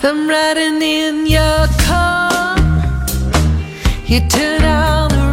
I'm riding in your car. You turn on the radio.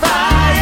Fire.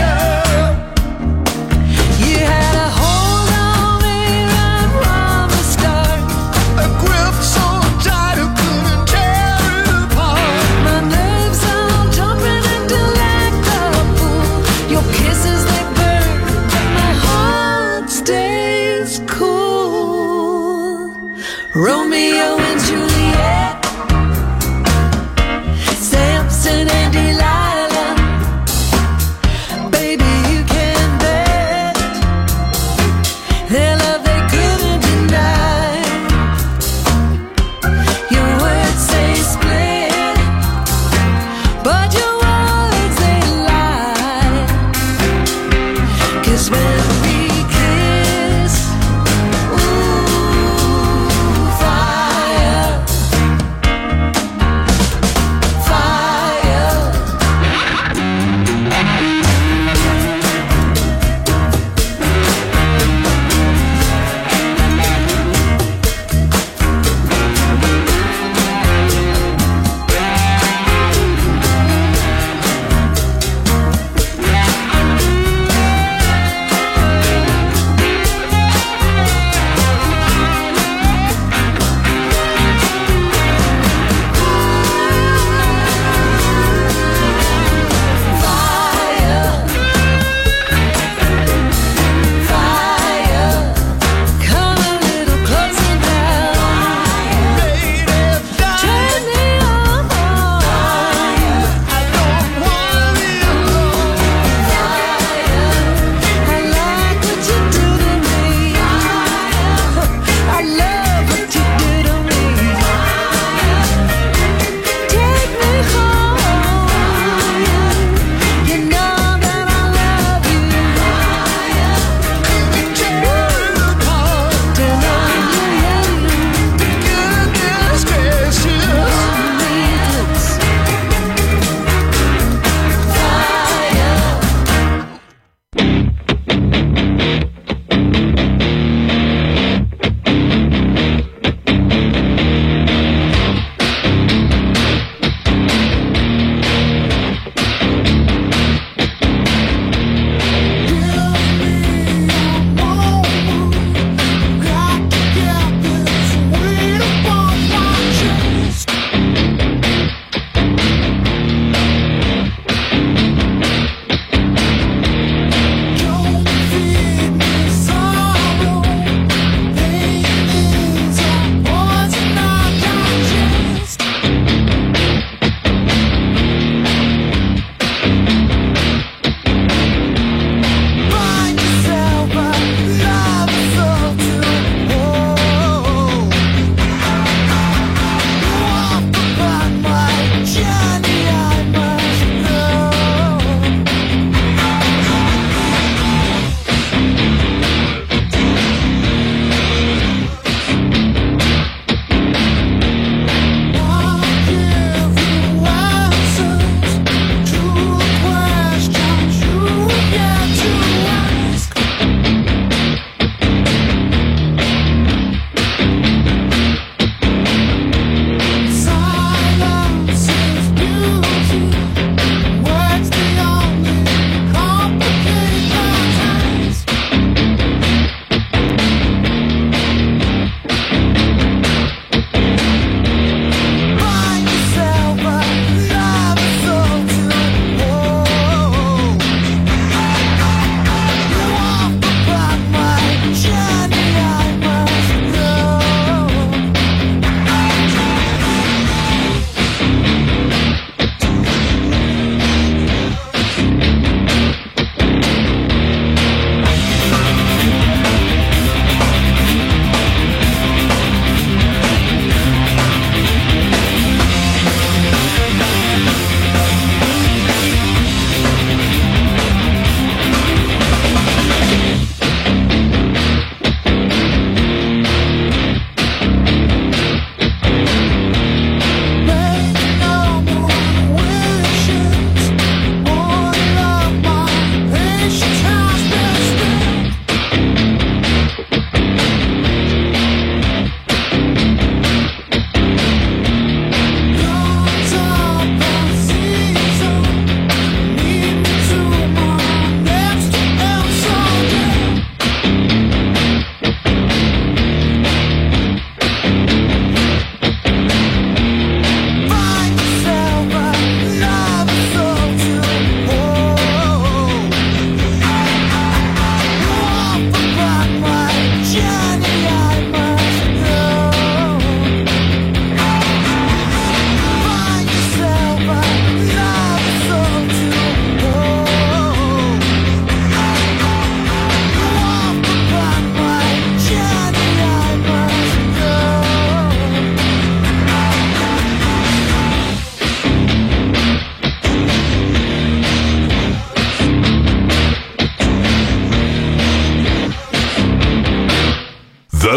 The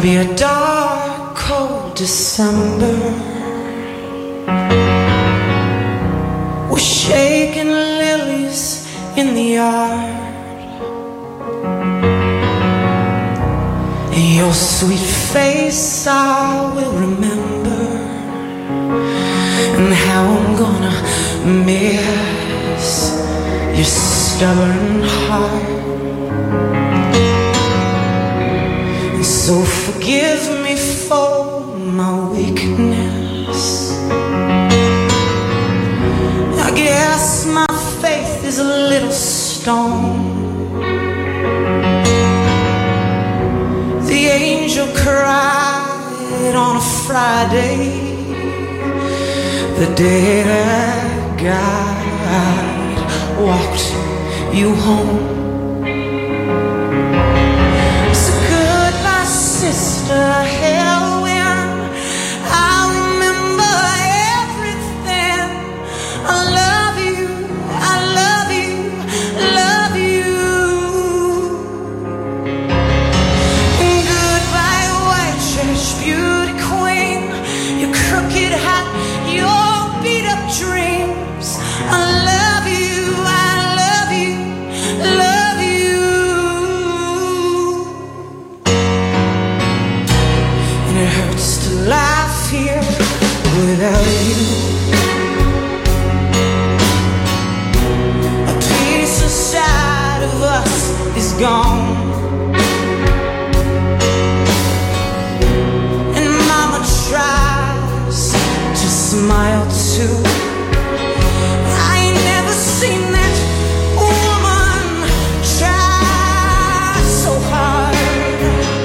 Be a dark, cold December. We're shaking lilies in the yard, and your sweet face I will remember, and how I'm gonna miss your stubborn heart. So forgive me for my weakness. I guess my faith is a little stone. The angel cried on a Friday, the day that God walked you home. Sister, heroine, I remember everything. I love you, I love you, love you. And goodbye, white church beauty queen, your crooked hat, your beat up dreams. I love you. Without you, a piece inside of us is gone, and Mama tries to smile too. I ain't never seen that woman try so hard. Goodbye.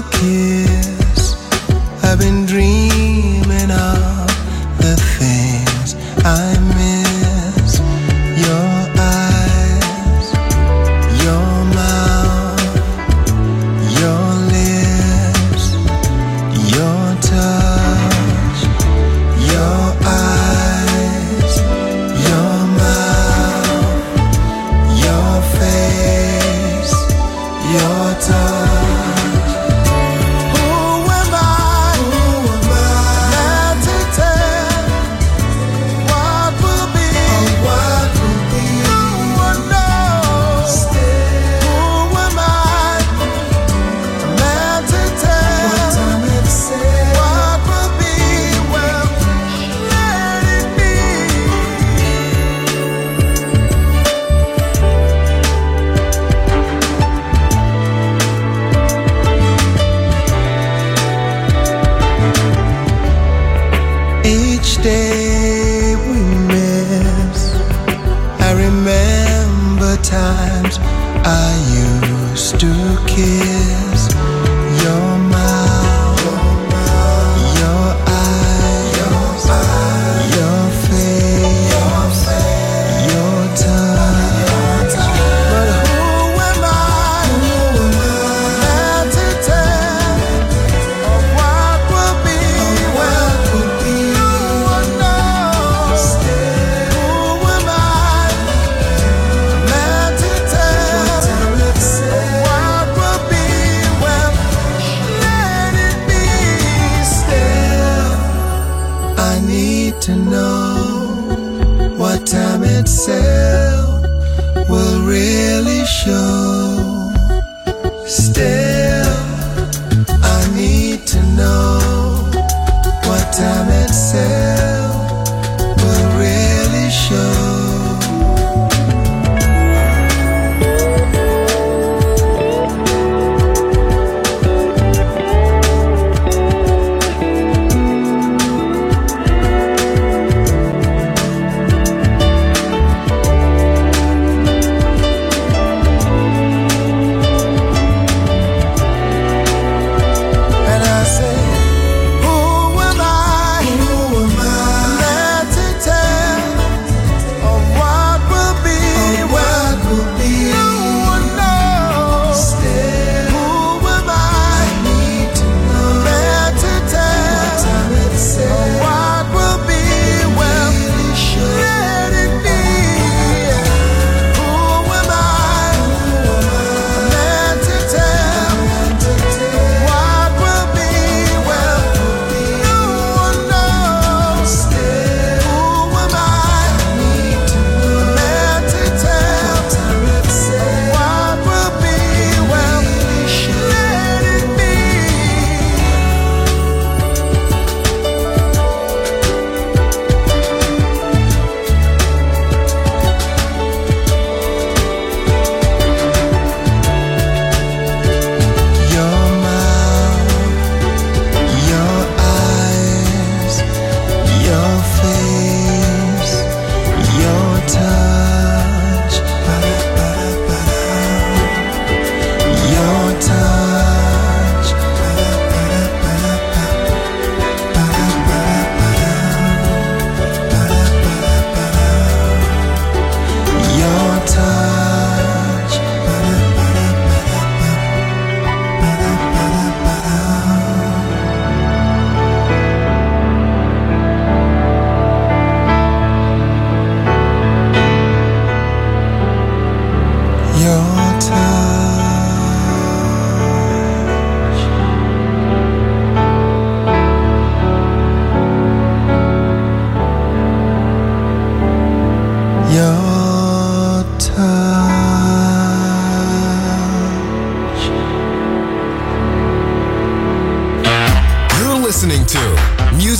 your kiss. I've been dreaming of the things I miss. Your eyes, your mouth, your lips, your touch, your eyes, your mouth, your face, your touch.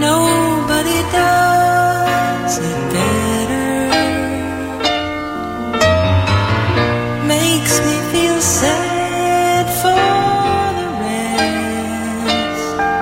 Nobody does it better. Makes me feel sad for the rest.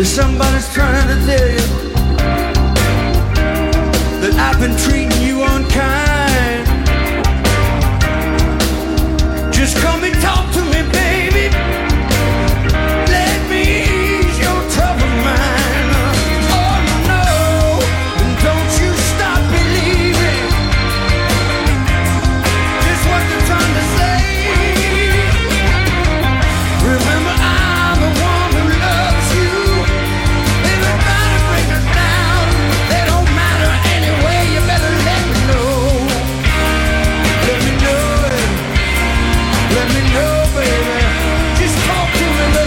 that somebody's trying to tell you that I've been treating you unkind. Just come and talk to me, baby. Let me ease your troubled mind. Oh no, and don't you stop believing just what they're trying to say. Remember, I'm the one who loves you. Everybody break us down, they don't matter anyway. You better let me know. Let me know it. Let me know, baby. Just talk to me, baby.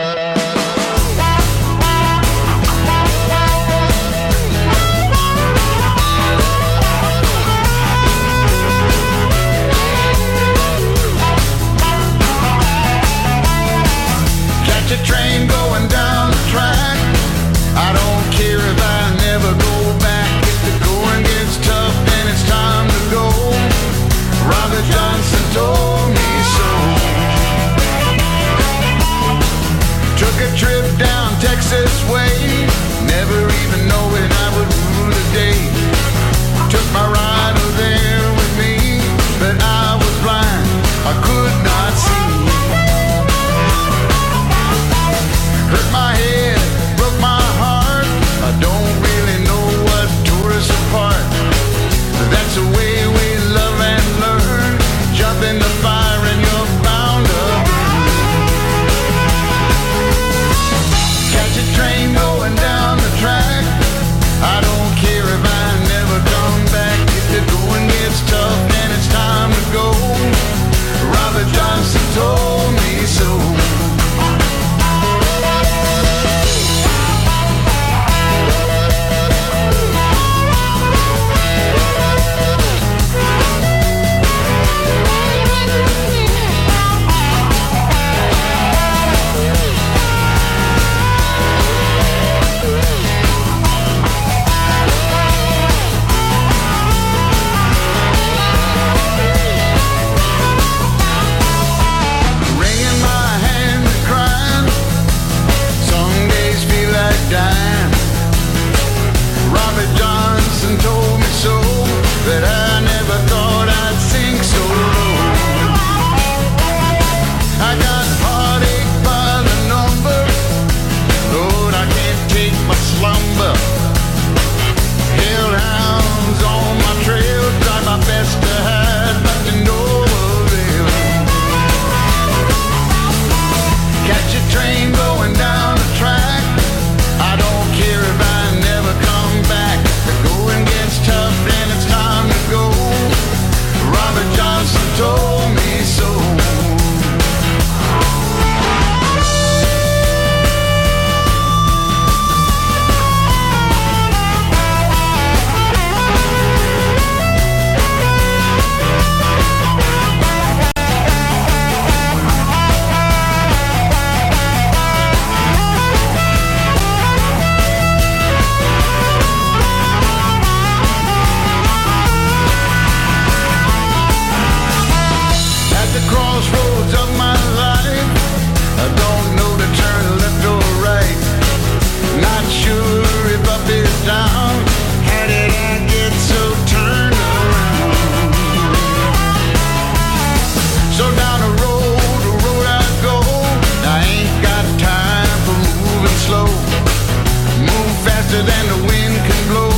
faster than the wind can blow.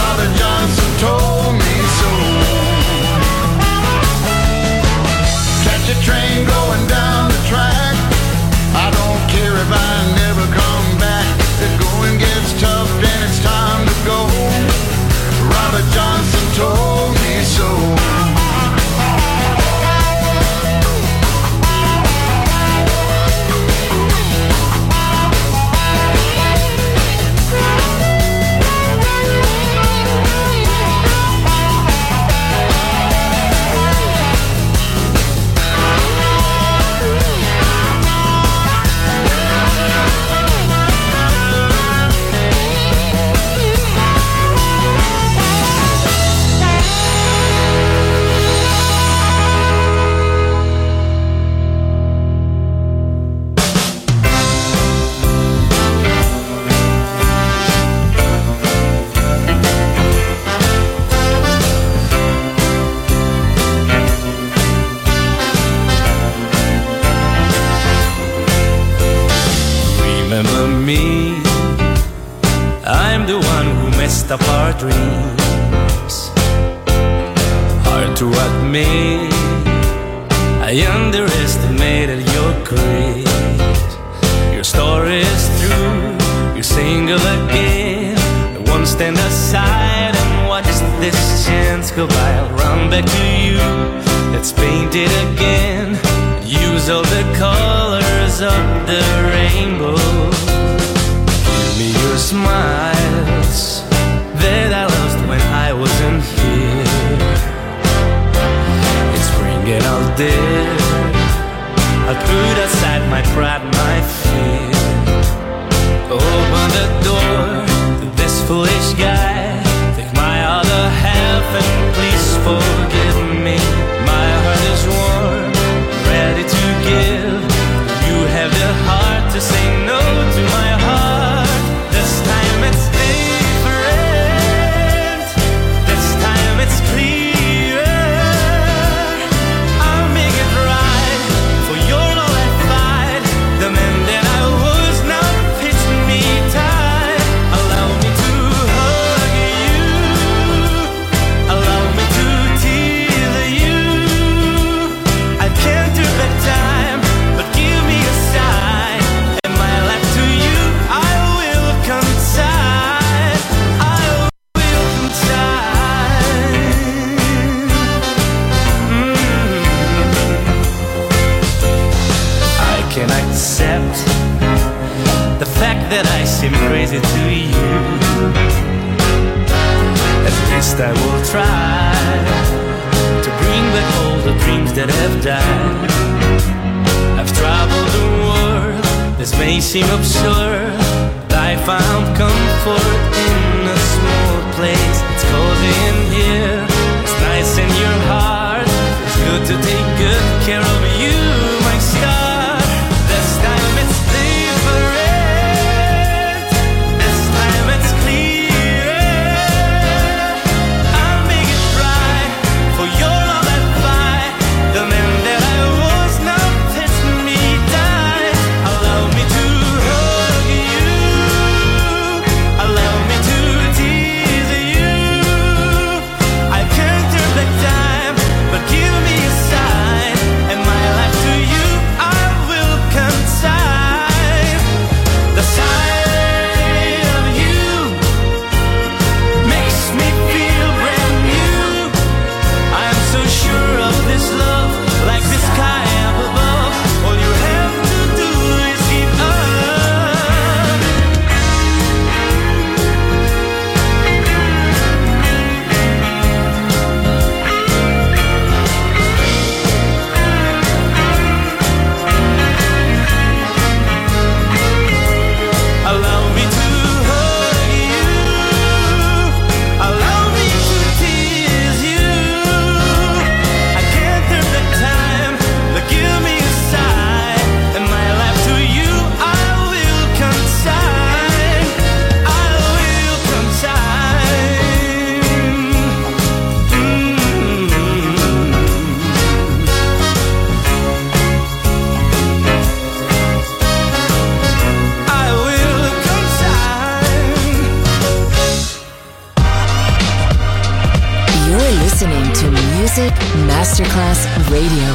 Robert Johnson told me so. Catch a train going down the track. I don't care if I never come back. The going gets tough and it's time to go. Robert Johnson told me so. Of our dreams, hard to admit, I underestimated your greed. Your story's true, you single again. I won't stand aside and watch this chance go by. I'll run back to you, let's paint it again. Use all the colors of the rainbow. Give me your smiles that I lost when I wasn't here. It's springing out there. I'll put aside my pride, my fear. Open the door to this foolish guy. Take my other half and please forgive me. My heart is warm, ready to give. You have the heart to say no to my heart. This time it's that I seem crazy to you. At least I will try to bring back all the dreams that have died. I've traveled the world, this may seem absurd, but I found comfort in a small place. It's cozy in here, it's nice in your heart. It's good to take good care of you, my star. This time it's different. Give me a sign, and my life. Masterclass Radio.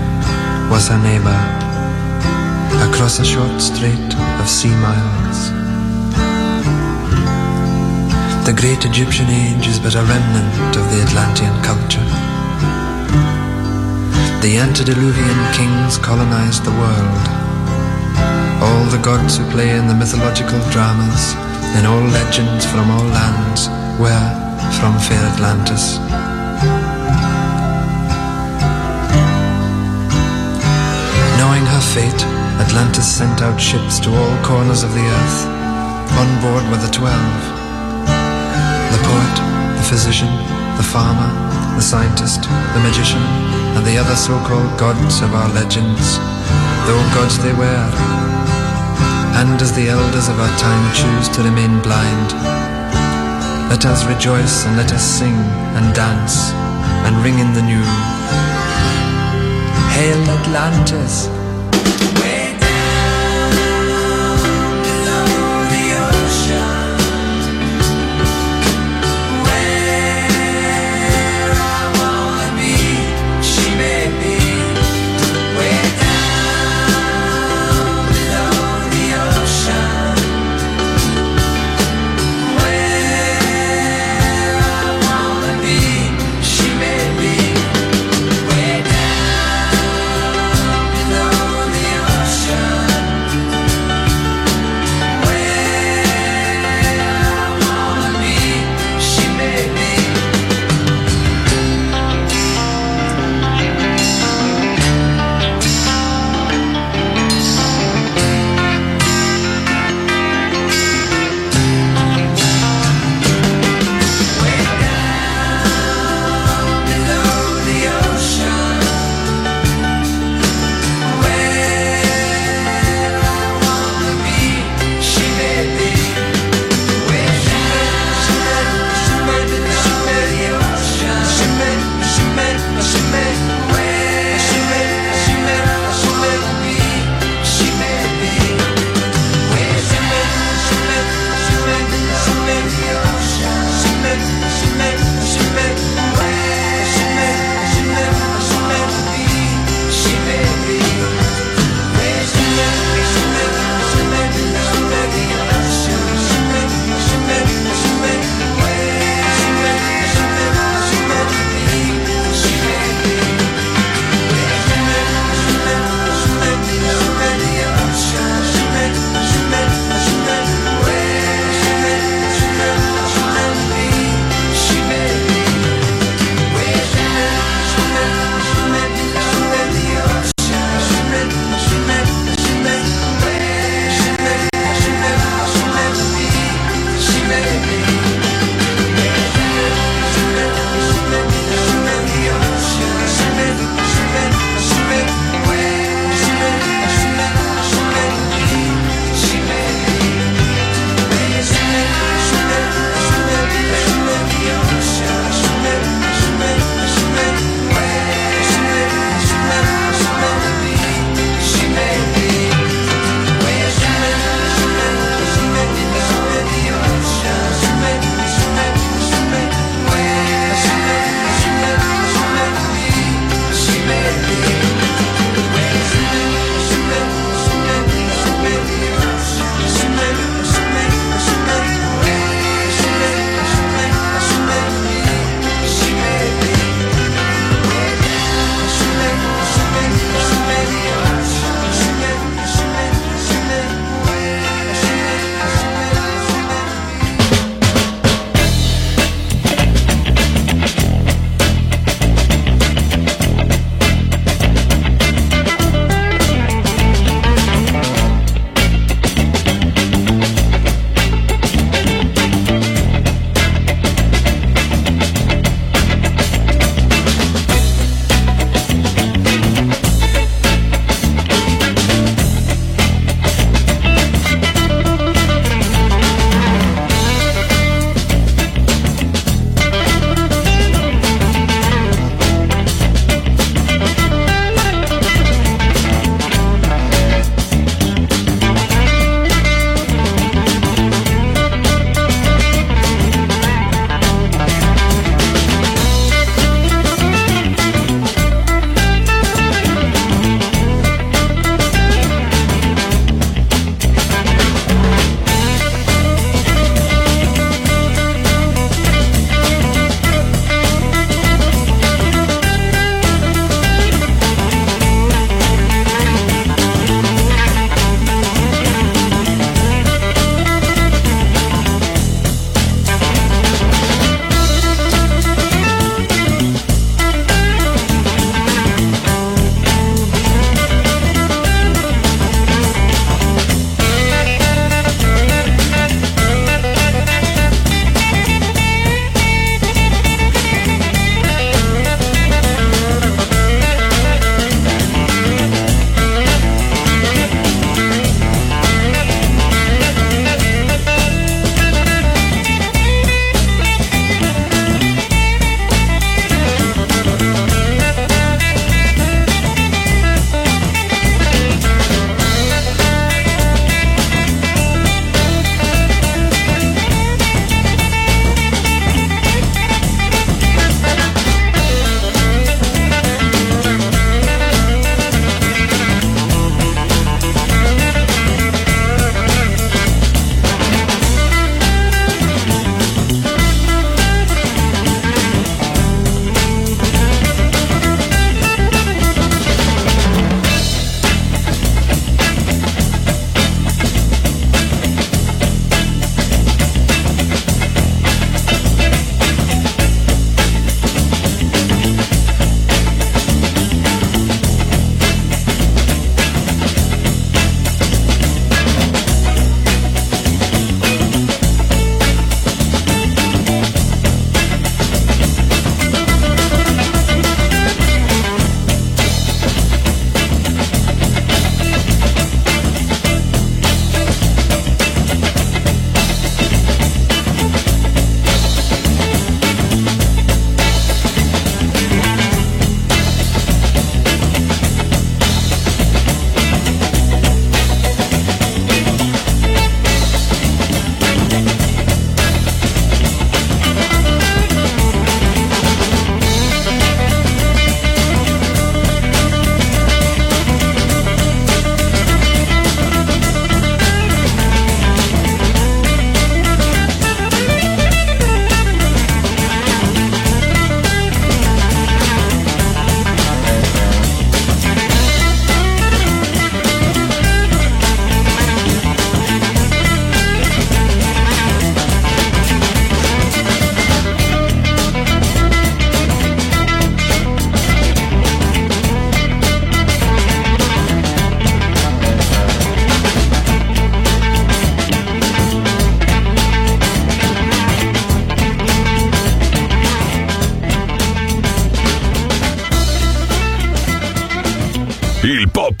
was her neighbour, across a short strait of sea miles. The great Egyptian age is but a remnant of the Atlantean culture. The antediluvian kings colonised the world. All the gods who play in the mythological dramas, in all legends from all lands, were from fair Atlantis. Fate, Atlantis sent out ships to all corners of the earth. On board were the 12. The poet, the physician, the farmer, the scientist, the magician, and the other so-called gods of our legends, though gods they were. And as the elders of our time choose to remain blind, let us rejoice and let us sing and dance and ring in the new. Hail Atlantis! No.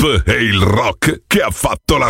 Hop è il rock che ha fatto la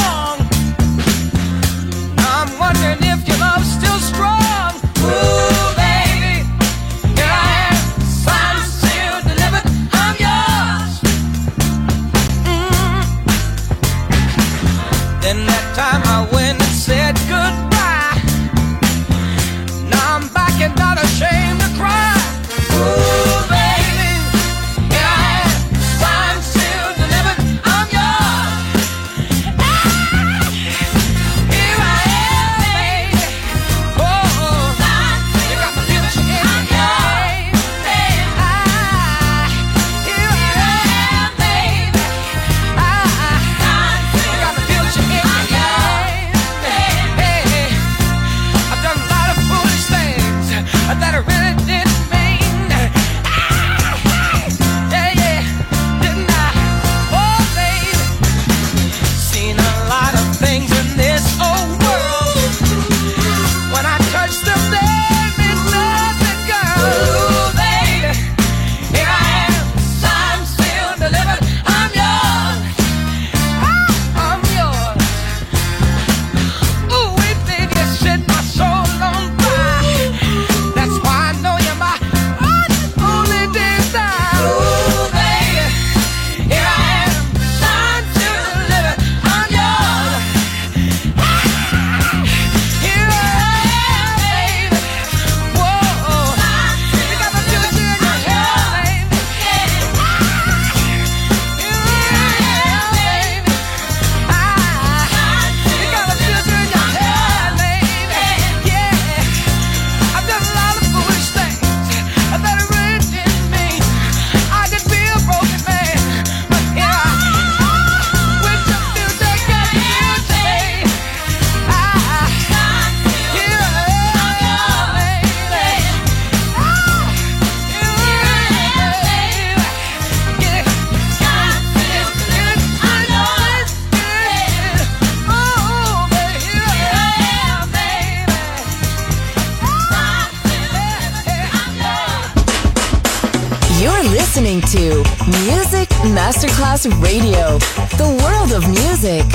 To Music Masterclass Radio, the world of music.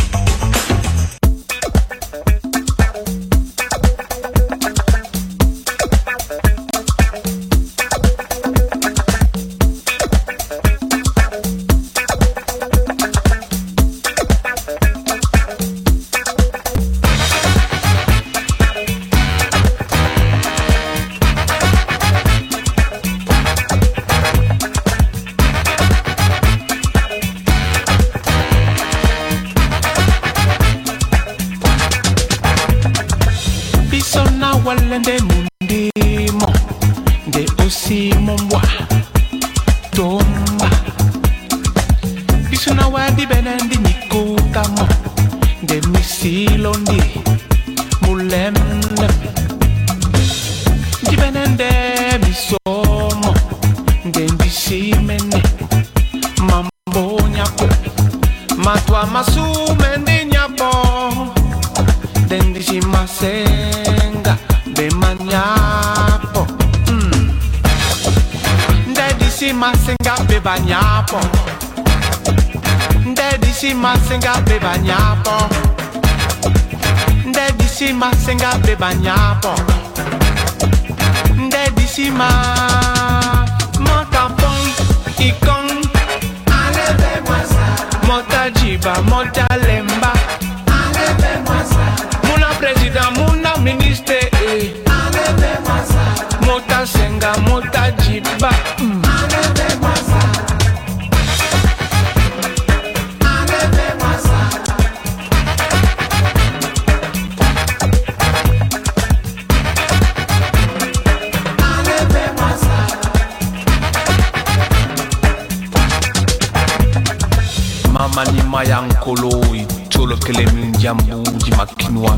Coloi, solo che le mindiamo di macchina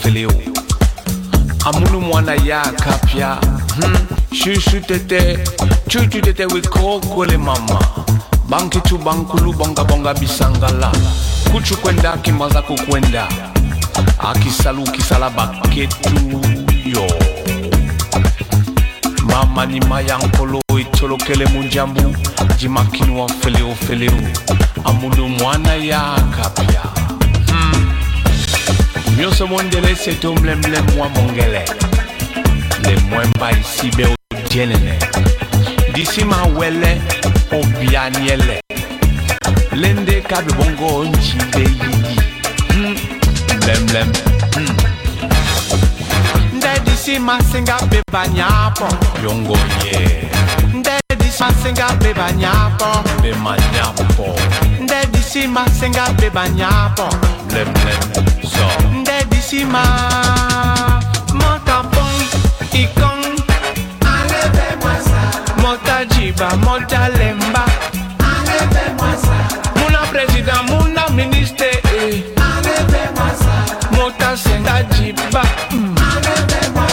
feleo. Amunu mwana ya kapia. Shushu tete, chuchu tete we call quelle mamma. Banki chubankulu bonga bonga bisangala. Kuchukwenda kimaza kukwenda. Akisalu kisalaba ketu yo. Mama ni mayankolo itolokele munjambu. Jimakinu wa feleo feleo. Amudu mwana ya kapia. Mio se mondele se to mlemle mwa mongele. Le mwemba isibe ujenene. Disi mawele obianiele. Lende kadu bongo onjibe yidi. Mlemlem. Nde disi masenga beba nyapo. Yongo ye. Nde disi masenga beba nyapo. Beba nyapo. Nde disi masenga beba nyapo. Mlemlem. Nde disi ma mota pong ikon enlevez moi ça mota jiba mota lemba enlevez moi ça muna president muna ministre enlevez moi ça mota senda jiba enlevez moi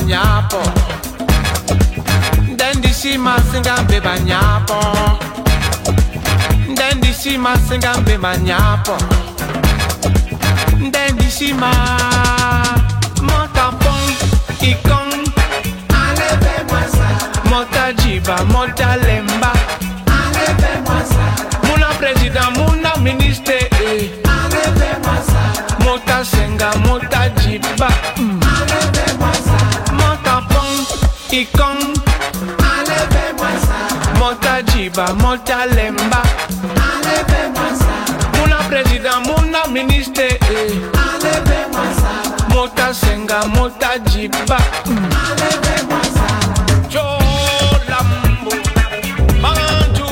Nyapo Dendi si masinga beba nyapo Dendi si masinga beba nyapo Dendi si ma mota pong ikon enlevez moi ça mota jiba mota lemba enlevez moi ça muna president muna ministre enlevez moi ça mota senga mota jiba enlevez moi ça Ikon enlevez moi ça mota jiba mota lemba enlevez moi ça muna president muna ministre enlevez moi ça mota senga mota jiba enlevez moi ça cholambo manju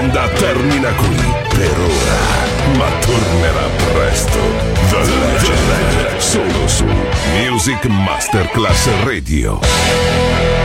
leggenda termina qui per ora, ma tornerà presto. The Legend, solo su Music Masterclass Radio.